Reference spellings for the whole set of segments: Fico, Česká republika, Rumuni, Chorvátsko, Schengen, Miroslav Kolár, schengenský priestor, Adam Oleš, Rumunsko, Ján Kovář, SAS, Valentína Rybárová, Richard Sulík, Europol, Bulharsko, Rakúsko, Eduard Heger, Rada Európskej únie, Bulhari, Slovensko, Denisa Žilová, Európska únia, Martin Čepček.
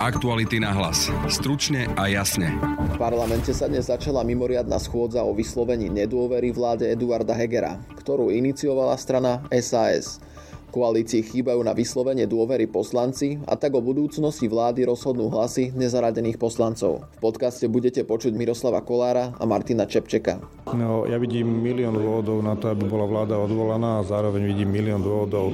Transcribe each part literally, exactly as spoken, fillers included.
Aktuality na hlas. Stručne a jasne. V parlamente sa dnes začala mimoriadna schôdza o vyslovení nedôvery vláde Eduarda Hegera, ktorú iniciovala strana es a es. Koalícii chýbajú na vyslovenie dôvery poslanci a tak o budúcnosti vlády rozhodnú hlasy nezaradených poslancov. V podcaste budete počuť Miroslava Kolára a Martina Čepčeka. No, ja vidím milión dôvodov na to, aby bola vláda odvolaná a zároveň vidím milión dôvodov,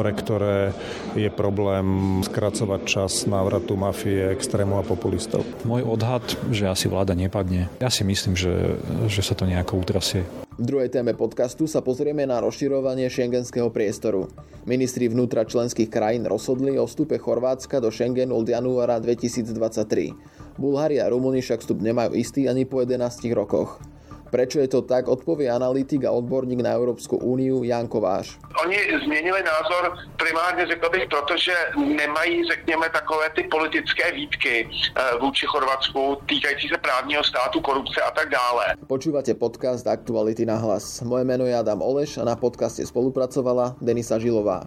pre ktoré je problém skracovať čas návratu mafie, extrému a populistov. Môj odhad, že asi vláda nepadne. Ja si myslím, že, že sa to nejako utrasie. V druhej téme podcastu sa pozrieme na rozširovanie šengenského priestoru. Ministri vnútra členských krajín rozhodli o vstupe Chorvátska do Schengenu od januára dvetisíctridsaťtri. Bulhári a Rumúni však vstup nemajú istý ani po jedenástich rokoch. Prečo je to tak, odpovie analytik a odborník na Európsku úniu Ján Kovář. Oni změnili názor primárně, řekl bych, protože nemají, řekněme, takové ty politické výtky vůči Chorvatsku týkající se právního státu, korupce a tak dále. Počúvate podcast Aktuality na hlas. Moje meno je Adam Oleš a na podcaste spolupracovala Denisa Žilová.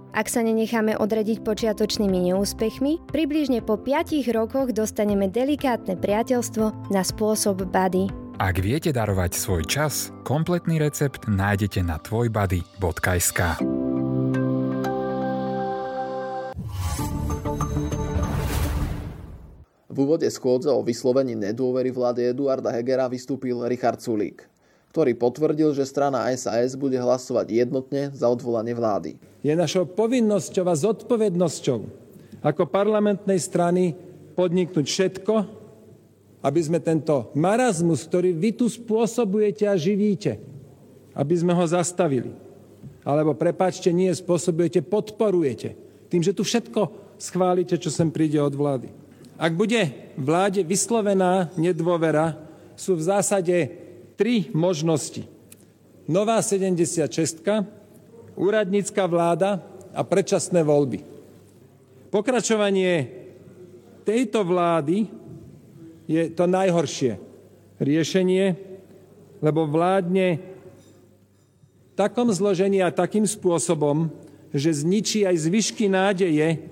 Ak sa nenecháme odradiť počiatočnými neúspechmi, približne po piatich rokoch dostaneme delikátne priateľstvo na spôsob buddy. Ak viete darovať svoj čas, kompletný recept nájdete na tvojbuddy bodka es ká. V úvode schôdze o vyslovení nedôvery vláde Eduarda Hegera vystúpil Richard Sulík, ktorý potvrdil, že strana es a es bude hlasovať jednotne za odvolanie vlády. Je našou povinnosťou a zodpovednosťou ako parlamentnej strany podniknúť všetko, aby sme tento marazmus, ktorý vy tu spôsobujete a živíte, aby sme ho zastavili. Alebo, prepáčte, nie spôsobujete, podporujete. Tým, že tu všetko schválite, čo sem príde od vlády. Ak bude vláde vyslovená nedôvera, sú v zásade tri možnosti. Nová sedemdesiatšesť, úradnícka vláda a predčasné voľby. Pokračovanie tejto vlády je to najhoršie riešenie, lebo vládne v takom zložení a takým spôsobom, že zničí aj zvyšky nádeje,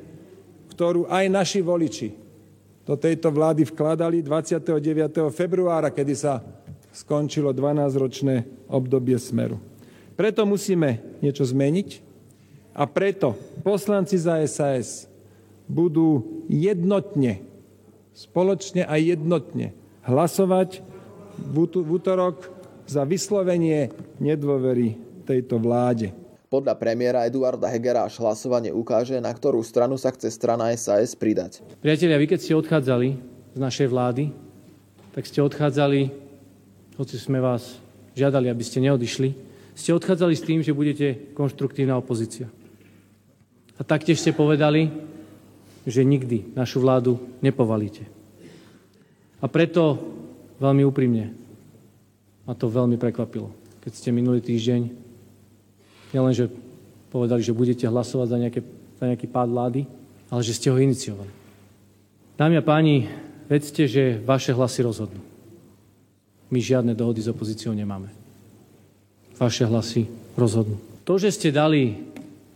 ktorú aj naši voliči do tejto vlády vkladali dvadsiateho deviateho februára, kedy sa skončilo dvanásťročné obdobie Smeru. Preto musíme niečo zmeniť a preto poslanci za es a es budú jednotne, spoločne a jednotne hlasovať v utorok za vyslovenie nedôvery tejto vláde. Podľa premiéra Eduarda Hegera až hlasovanie ukáže, na ktorú stranu sa chce strana es a es pridať. Priatelia, vy keď ste odchádzali z našej vlády, tak ste odchádzali, hoci sme vás žiadali, aby ste neodišli, ste odchádzali s tým, že budete konštruktívna opozícia. A taktiež ste povedali, že nikdy našu vládu nepovalíte. A preto veľmi úprimne ma to veľmi prekvapilo, keď ste minulý týždeň nielenže povedali, že budete hlasovať za, nejaké, za nejaký pád vlády, ale že ste ho iniciovali. Dámy a páni, vedzte, že vaše hlasy rozhodnú. My žiadne dohody s opozíciou nemáme. Vaše hlasy rozhodnú. To, že ste dali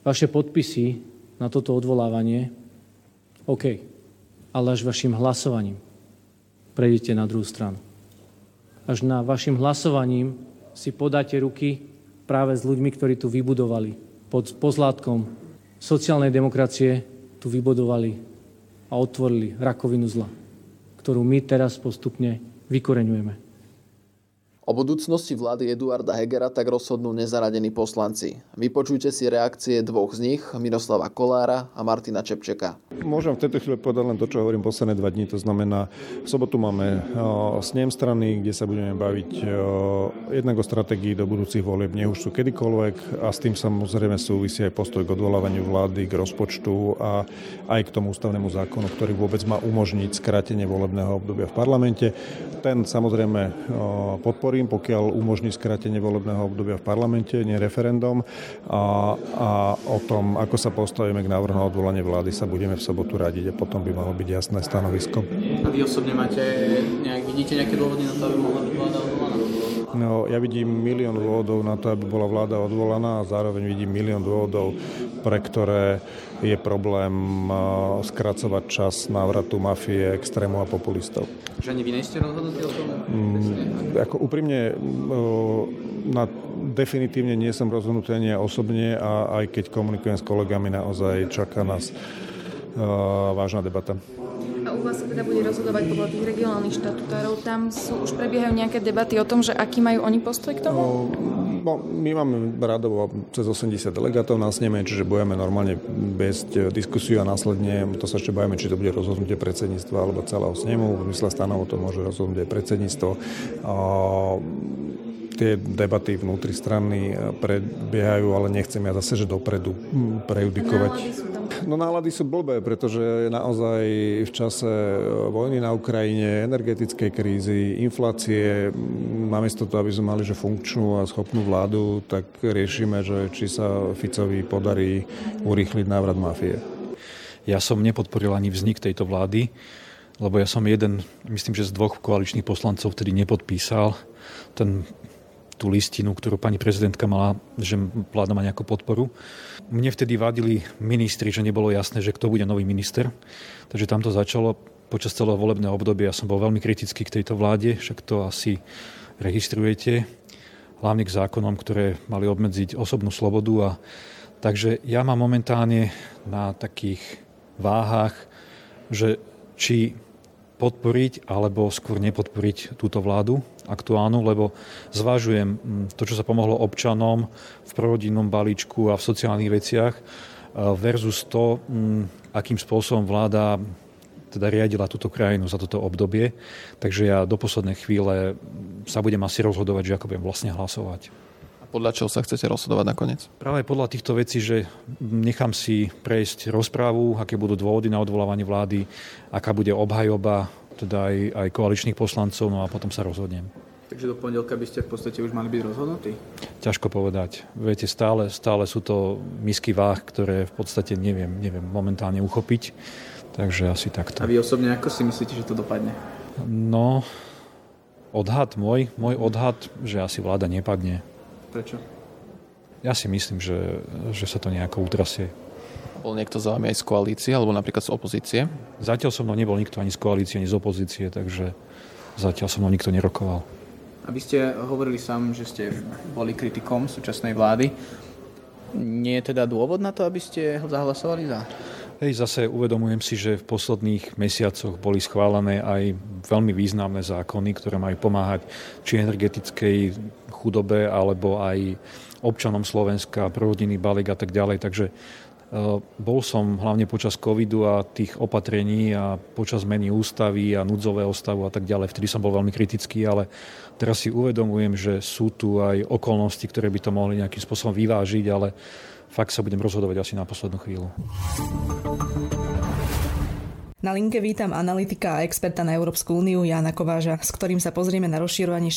vaše podpisy na toto odvolávanie, OK, ale až vašim hlasovaním prejdete na druhú stranu. Až na vašim hlasovaním si podáte ruky práve s ľuďmi, ktorí tu vybudovali. Pod pozlátkom sociálnej demokracie tu vybudovali a otvorili rakovinu zla, ktorú my teraz postupne vykoreňujeme. O budúcnosti vlády Eduarda Hegera tak rozhodnú nezaradení poslanci. Vypočujte si reakcie dvoch z nich, Miroslava Kolára a Martina Čepčeka. Môžem v tejto chvíli povedať len to, čo hovorím posledné dva dní. To znamená, v sobotu máme snem strany, kde sa budeme baviť jednak o stratégii do budúcich volieb, nie už sú kedykoľvek, a s tým samozrejme súvisí aj postoj k odvolávaniu vlády, k rozpočtu a aj k tomu ústavnému zákonu, ktorý vôbec má umožniť skrátenie volebného obdobia v parlamente. Ten samozrejme podporuje, pokiaľ umožní skrátenie volebného obdobia v parlamente, nie referendum. A, a o tom, ako sa postavíme k návrhu na odvolanie vlády, sa budeme v sobotu radiť a potom by malo byť jasné stanovisko. A vy osobne máte nejak, vidíte nejaké dôvody na to, aby mohla byť vláda odvolaná? No, ja vidím milión dôvodov na to, aby bola vláda odvolaná, a zároveň vidím milión dôvodov, pre ktoré je problém skracovať čas návratu mafie, extrému a populistov. Že ani vy nejste rozhodnutí o tom? Mm, ako úprimne, na, definitívne nie som rozhodnutý ani osobne, a aj keď komunikujem s kolegami, naozaj čaká nás uh, vážna debata. U vás sa teda bude rozhodovať podľa tých regionálnych štatutárov. Tam sú, už prebiehajú nejaké debaty o tom, že aký majú oni postoj k tomu? No, my máme radovo cez osemdesiat delegátov na sneme, čiže budeme normálne viesť diskusiu a následne to sa ešte bavíme, či to bude rozhodnutie predsedníctva alebo celého snemu. V mysle stanov to môže rozhodnúť aj predsedníctvo. Tie debaty vnútri strany prebiehajú, ale nechcem ja zase, že dopredu prejudikovať. No nálady sú blbé, pretože naozaj v čase vojny na Ukrajine, energetickej krízy, inflácie, namiesto toho, aby sme mali že funkčnú a schopnú vládu, tak riešime, že či sa Ficovi podarí urýchliť návrat mafie. Ja som nepodporil ani vznik tejto vlády, lebo ja som jeden, myslím, že z dvoch koaličných poslancov, ktorý nepodpísal ten tú listinu, ktorú pani prezidentka mala, že vláda má nejakú podporu. Mne vtedy vadili ministri, že nebolo jasné, že kto bude nový minister. Takže tam to začalo počas celého volebného obdobia. Ja som bol veľmi kritický k tejto vláde, však to asi registrujete, hlavne k zákonom, ktoré mali obmedziť osobnú slobodu. A takže ja mám momentálne na takých váhách, že či podporiť alebo skôr nepodporiť túto vládu aktuálnu, lebo zvažujem to, čo sa pomohlo občanom v prorodinnom balíčku a v sociálnych veciach versus to, akým spôsobom vláda teda riadila túto krajinu za toto obdobie. Takže ja do poslednej chvíle sa budem asi rozhodovať, že ako budem vlastne hlasovať. A podľa čoho sa chcete rozhodovať nakoniec? Práve podľa týchto vecí, že nechám si prejsť rozprávu, aké budú dôvody na odvolávanie vlády, aká bude obhajoba teda aj, aj koaličných poslancov, no a potom sa rozhodnem. Takže do pondelka by ste v podstate už mali byť rozhodnutí? Ťažko povedať. Viete, stále, stále sú to misky váh, ktoré v podstate neviem, neviem momentálne uchopiť. Takže asi takto. A vy osobne ako si myslíte, že to dopadne? No, odhad môj, môj odhad, že asi vláda nepadne. Prečo? Ja si myslím, že, že sa to nejako utrasie. Bol niekto za vami aj z koalície, alebo napríklad z opozície? Zatiaľ so mnou nebol nikto ani z koalície, ani z opozície, takže zatiaľ so mnou nikto nerokoval. A vy ste hovorili sám, že ste boli kritikom súčasnej vlády. Nie je teda dôvod na to, aby ste zahlasovali za? Hej, zase uvedomujem si, že v posledných mesiacoch boli schválené aj veľmi významné zákony, ktoré majú pomáhať či energetickej chudobe, alebo aj občanom Slovenska, prorodinný balík a tak ďalej, takže bol som hlavne počas covidu a tých opatrení a počas zmeny ústavy a núdzového stavu a tak ďalej. Vtedy som bol veľmi kritický, ale teraz si uvedomujem, že sú tu aj okolnosti, ktoré by to mohli nejakým spôsobom vyvážiť, ale fakt sa budem rozhodovať asi na poslednú chvíľu. Na linke vítam analytika a experta na Európsku úniu Jána Kováža, s ktorým sa pozrieme na rozširovanie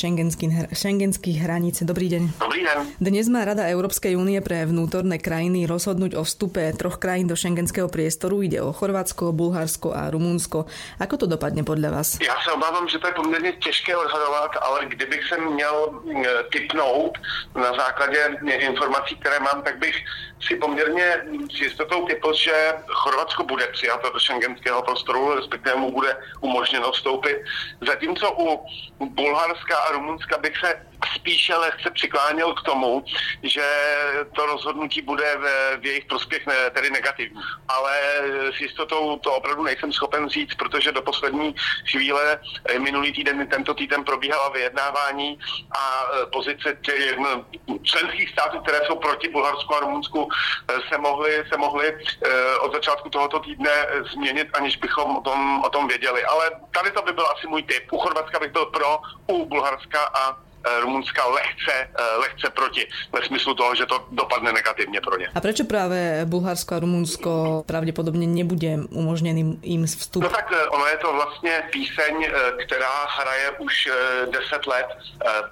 šengenských hraníc. Dobrý deň. Dobrý deň. Dnes má Rada Európskej únie pre vnútorné krajiny rozhodnúť o vstupe troch krajín do šengenského priestoru. Ide o Chorvátsko, Bulharsko a Rumunsko. Ako to dopadne podľa vás? Ja sa obávam, že to je poměrně těžké odhadovat, ale kdybych se měl tipnout na základě informací, které mám, tak bych si poměrně s jistotou typl, že Chorvatsko bude přijato do šengenského prostoru, respektive mu bude umožněno vstoupit. Zatímco u Bulharska a Rumunska bych se spíše lehce přikláněl k tomu, že to rozhodnutí bude v, v jejich prospěch ne, tedy negativní. Ale s jistotou to opravdu nejsem schopen říct, protože do poslední chvíle minulý týden, tento týden probíhala vyjednávání a pozice těch členských států, které jsou proti Bulharsku a Rumunsku, se mohly, se mohly od začátku tohoto týdne změnit, aniž bychom o tom, o tom věděli. Ale tady to by byl asi můj tip. U Chorvatska bych byl pro, u Bulharska a Rumunska lehce, lehce proti, ve smyslu toho, že to dopadne negatívne pro ne. A prečo práve Bulharsko a Rumunsko pravdepodobne nebude umožnený im vstup? No tak ono je to vlastne píseň, ktorá hraje už deset let,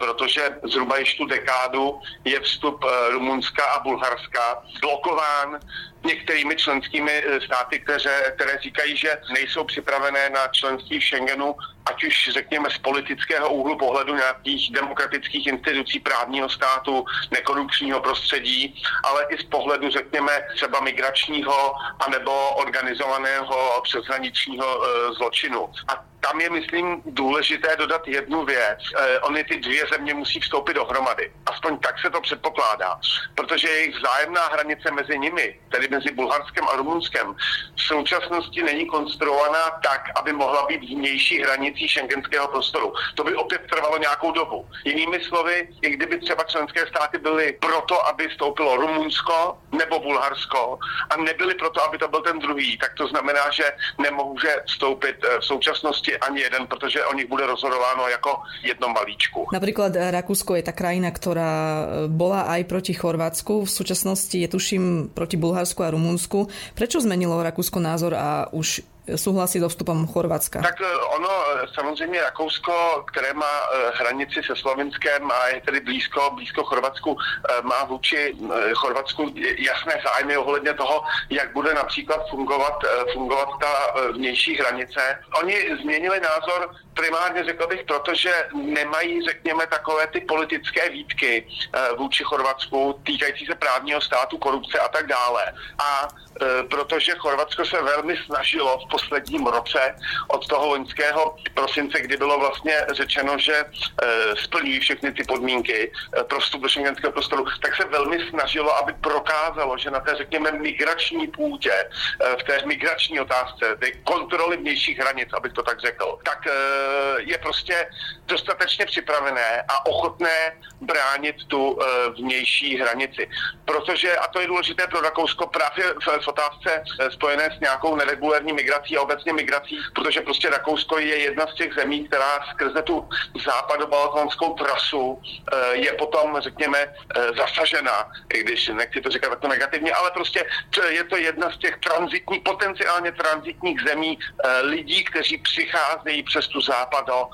protože zhruba již tu dekádu je vstup Rumunska a Bulharska blokován některými členskými státy, které, které říkají, že nejsou připravené na členství v Schengenu, ať už řekněme z politického úhlu pohledu nějakých demokratických institucí, právního státu, nekorupčního prostředí, ale i z pohledu řekněme třeba migračního anebo organizovaného přeshraničního e, zločinu. A tam je, myslím, důležité dodat jednu věc. E, Ony ty dvě země musí vstoupit dohromady. Aspoň tak se to předpokládá, protože jejich vzájemná hranice mezi nimi, tedy mezi Bulharskem a Rumunskem, v současnosti není konstruovaná tak, aby mohla být vnější hranicí šengenského prostoru. To by opět trvalo nějakou dobu. Jinými slovy, i kdyby třeba členské státy byly proto, aby vstoupilo Rumunsko nebo Bulharsko a nebyly proto, aby to byl ten druhý, tak to znamená, že nemůže vstoupit v současnosti ani jeden, protože o nich bude rozhodováno jako jednom balíčku. Napríklad Rakúsko je tá krajina, ktorá bola aj proti Chorvátsku. V súčasnosti je tuším proti Bulharsku a Rumunsku. Prečo zmenilo Rakúsko názor a už súhlasí so vstupom Chorvátska? Tak ono, samozřejmě Rakousko, které má hranici se Slovinskem a je tedy blízko, blízko Chorvatsku, má vůči Chorvatsku jasné zájmy ohledně toho, jak bude například fungovat, fungovat ta vnější hranice. Oni změnili názor primárně, řekl bych, protože nemají, řekněme, takové ty politické výtky vůči Chorvatsku týkající se právního státu, korupce a tak dále. A protože Chorvatsko se velmi snažilo v posledním roce od toho loňského prosince, kdy bylo vlastně řečeno, že splní všechny ty podmínky pro vstup do šengenského prostoru, tak se velmi snažilo, aby prokázalo, že na té, řekněme, migrační půdě, v té migrační otázce, ty kontroly vnějších hranic, abych to tak řekl, tak je prostě dostatečně připravené a ochotné bránit tu vnější hranici. Protože, a to je důležité pro Rakousko, právě v otázce spojené s nějakou neregulární migrací a obecně migrací, protože prostě Rakousko je jedna z těch zemí, která skrze tu západobalkánskou trasu je potom, řekněme, zasažena, i když nechci to říkat takto negativně, ale prostě je to jedna z těch tranzitních, potenciálně tranzitních zemí lidí, kteří přicházejí přes tu západo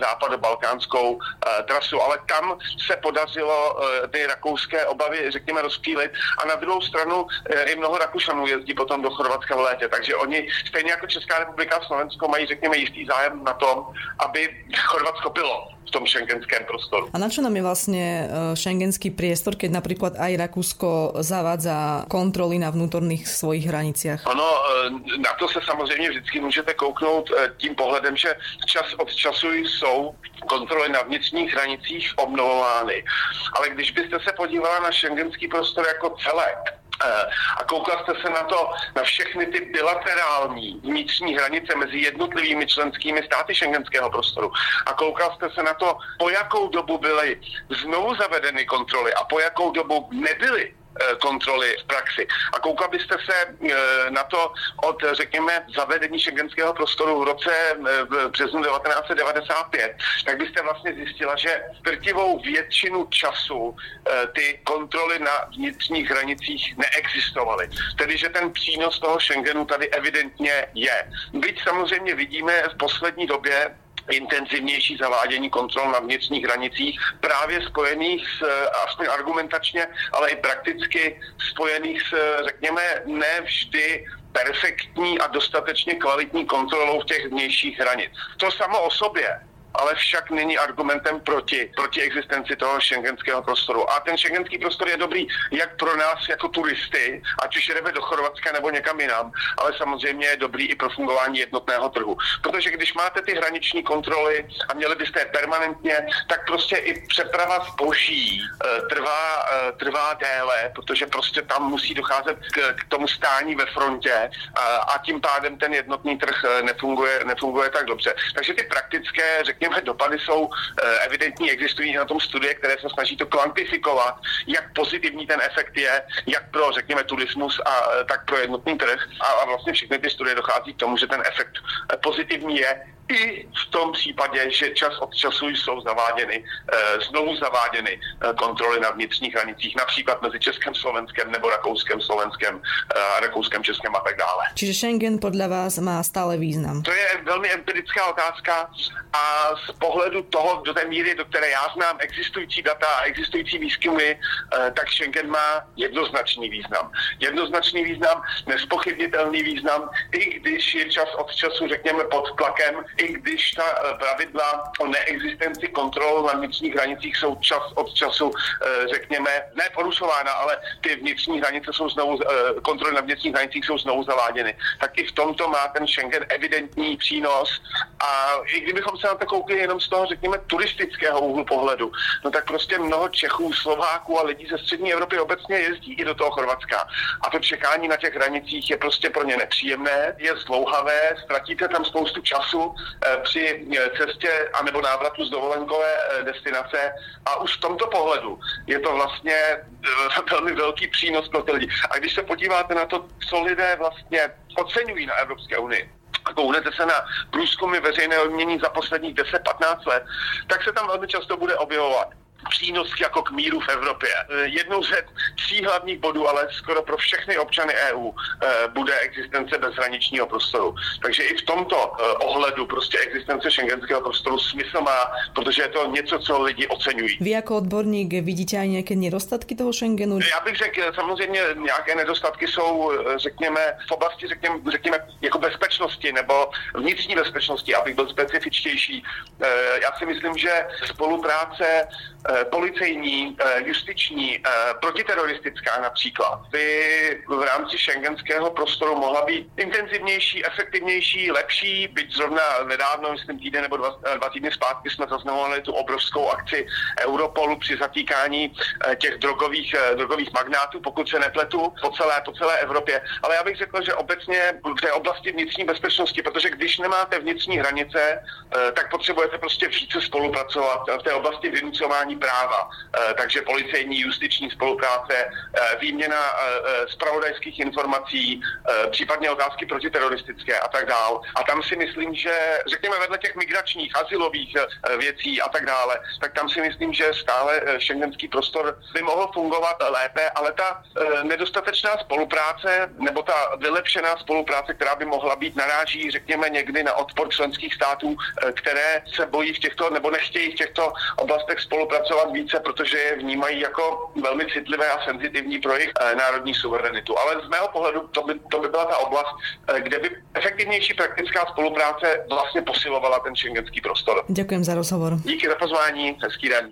západobalkánskou trasu, ale tam se podařilo ty rakouské obavy, řekněme, rozptýlit a na druhou stranu i mnoho Rakušanů jezdí potom do Chorvatska v létě, takže oni stejně jako Česká republika a Slovensko mají, řekněme, jistý zájem na tom, aby Chorvatsko bylo v tom šengenském prostoru. A na čo nám je vlastne šengenský priestor, keď napríklad aj Rakúsko zavádza kontroly na vnútorných svojich hraniciach? Ono, na to sa samozrejme vždycky môžete kouknout tým pohledem, že čas od času sú kontroly na vnitřních hranicích obnovovány. Ale když byste se podívala na šengenský prostor jako celek, a koukali jste se na to, na všechny ty bilaterální vnitřní hranice mezi jednotlivými členskými státy šengenského prostoru a koukali jste se na to, po jakou dobu byly znovu zavedeny kontroly a po jakou dobu nebyly kontroly v praxi. A koukali byste se na to od, řekněme, zavedení šengenského prostoru v roce v březnu devatenáct set devadesát pět, tak byste vlastně zjistila, že drtivou většinu času ty kontroly na vnitřních hranicích neexistovaly. Tedy, že ten přínos toho Schengenu tady evidentně je. Byť samozřejmě vidíme v poslední době intenzivnější zavádění kontrol na vnitřních hranicích, právě spojených s, aspoň argumentačně, ale i prakticky spojených s, řekněme, ne vždy perfektní a dostatečně kvalitní kontrolou v těch vnějších hranic. To samo o sobě ale však není argumentem proti, proti existenci toho schengenského prostoru. A ten schengenský prostor je dobrý jak pro nás jako turisty, ať už jdeme do Chorvatska nebo někam jinam, ale samozřejmě je dobrý i pro fungování jednotného trhu. Protože když máte ty hraniční kontroly a měli byste je permanentně, tak prostě i přeprava zboží trvá, trvá déle, protože prostě tam musí docházet k, k tomu stání ve frontě a, a tím pádem ten jednotný trh nefunguje, nefunguje tak dobře. Takže ty praktické, řekněme, dopady jsou evidentní, existují na tom studie, které se snaží to kvantifikovat, jak pozitivní ten efekt je, jak pro, řekněme, turismus a tak pro jednotný trh. A, a vlastně všechny ty studie dochází k tomu, že ten efekt pozitivní je i v tom případě, že čas od času jsou zaváděny, znovu zaváděny kontroly na vnitřních hranicích, například mezi Českem, Slovenskem nebo Rakouskem, Slovenskem, Rakouskem, Českem a tak dále. Čiže Schengen podle vás má stále význam? To je velmi empirická otázka a z pohledu toho, do té míry, do které já znám existující data a existující výzkumy, tak Schengen má jednoznačný význam. Jednoznačný význam, nezpochybnitelný význam, i když je čas od času, řekněme, pod tlakem, i když ta pravidla o neexistenci kontrol na vnitřních hranicích jsou čas od času, řekněme, ne porušována, ale ty vnitřní hranice jsou znovu, kontroly na vnitřních hranicích jsou znovu zaváděny. Tak i v tomto má ten Schengen evidentní přínos a i kdybychom se na to koukli jenom z toho, řekněme, turistického úhlu pohledu, no tak prostě mnoho Čechů, Slováků a lidí ze střední Evropy obecně jezdí i do toho Chorvatska. A to čekání na těch hranicích je prostě pro ně nepříjemné, je zdlouhavé, ztratíte tam spoustu času při cestě anebo návratu z dovolenkové destinace a už v tomto pohledu je to vlastně velmi velký přínos pro ty lidi. A když se podíváte na to, co lidé vlastně oceňují na Evropské unii, kounete se na průzkumy veřejného mění za posledních deset až patnáct let, tak se tam velmi často bude objevovat přínos jako k míru v Evropě. Jednou ze tří hlavních bodů, ale skoro pro všechny občany E U, bude existence bezhraničního prostoru. Takže i v tomto ohledu prostě existence schengenského prostoru smysl má, protože je to něco, co lidi oceňují. Vy jako odborník vidíte i nějaké nedostatky toho Schengenu? Já bych řekl, samozřejmě nějaké nedostatky jsou, řekněme, v oblasti, řekněme, řekněme jako bezpečnosti nebo vnitřní bezpečnosti, abych byl specifičtější. Já si myslím, že spolupráce policejní, justiční, protiteroristická například, by v rámci schengenského prostoru mohla být intenzivnější, efektivnější, lepší, byť zrovna nedávno, myslím týden nebo dva, dva týdny zpátky jsme zaznamovali tu obrovskou akci Europolu při zatýkání těch drogových, drogových magnátů, pokud se nepletu, po celé, po celé Evropě. Ale já bych řekl, že obecně v té oblasti vnitřní bezpečnosti, protože když nemáte vnitřní hranice, tak potřebujete prostě více spolupracovat v té oblasti vynucování práva, takže policejní, justiční spolupráce, výměna zpravodajských informací, případně otázky protiteroristické a tak dál. A tam si myslím, že řekněme vedle těch migračních, azylových věcí a tak dále, tak tam si myslím, že stále schengenský prostor by mohl fungovat lépe, ale ta nedostatečná spolupráce nebo ta vylepšená spolupráce, která by mohla být, naráží, řekněme, někdy na odpor členských států, které se bojí v těchto nebo nechtějí v těchto oblastech spolupracovat více, protože je vnímají jako velmi citlivé a senzitivní pro jejich e, národní suverenitu. Ale z mého pohledu to by, to by byla ta oblast, e, kde by efektivnější praktická spolupráce vlastně posilovala ten schengenský prostor. Děkujem za rozhovor. Díky za pozvání. Hezký den.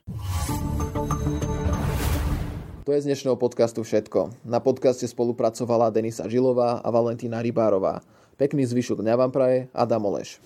To je z dnešného podcastu všetko. Na podcaste spolupracovala Denisa Žilová a Valentína Rybárová. Pekný zvyšok dňa vám praje Adam Oleš.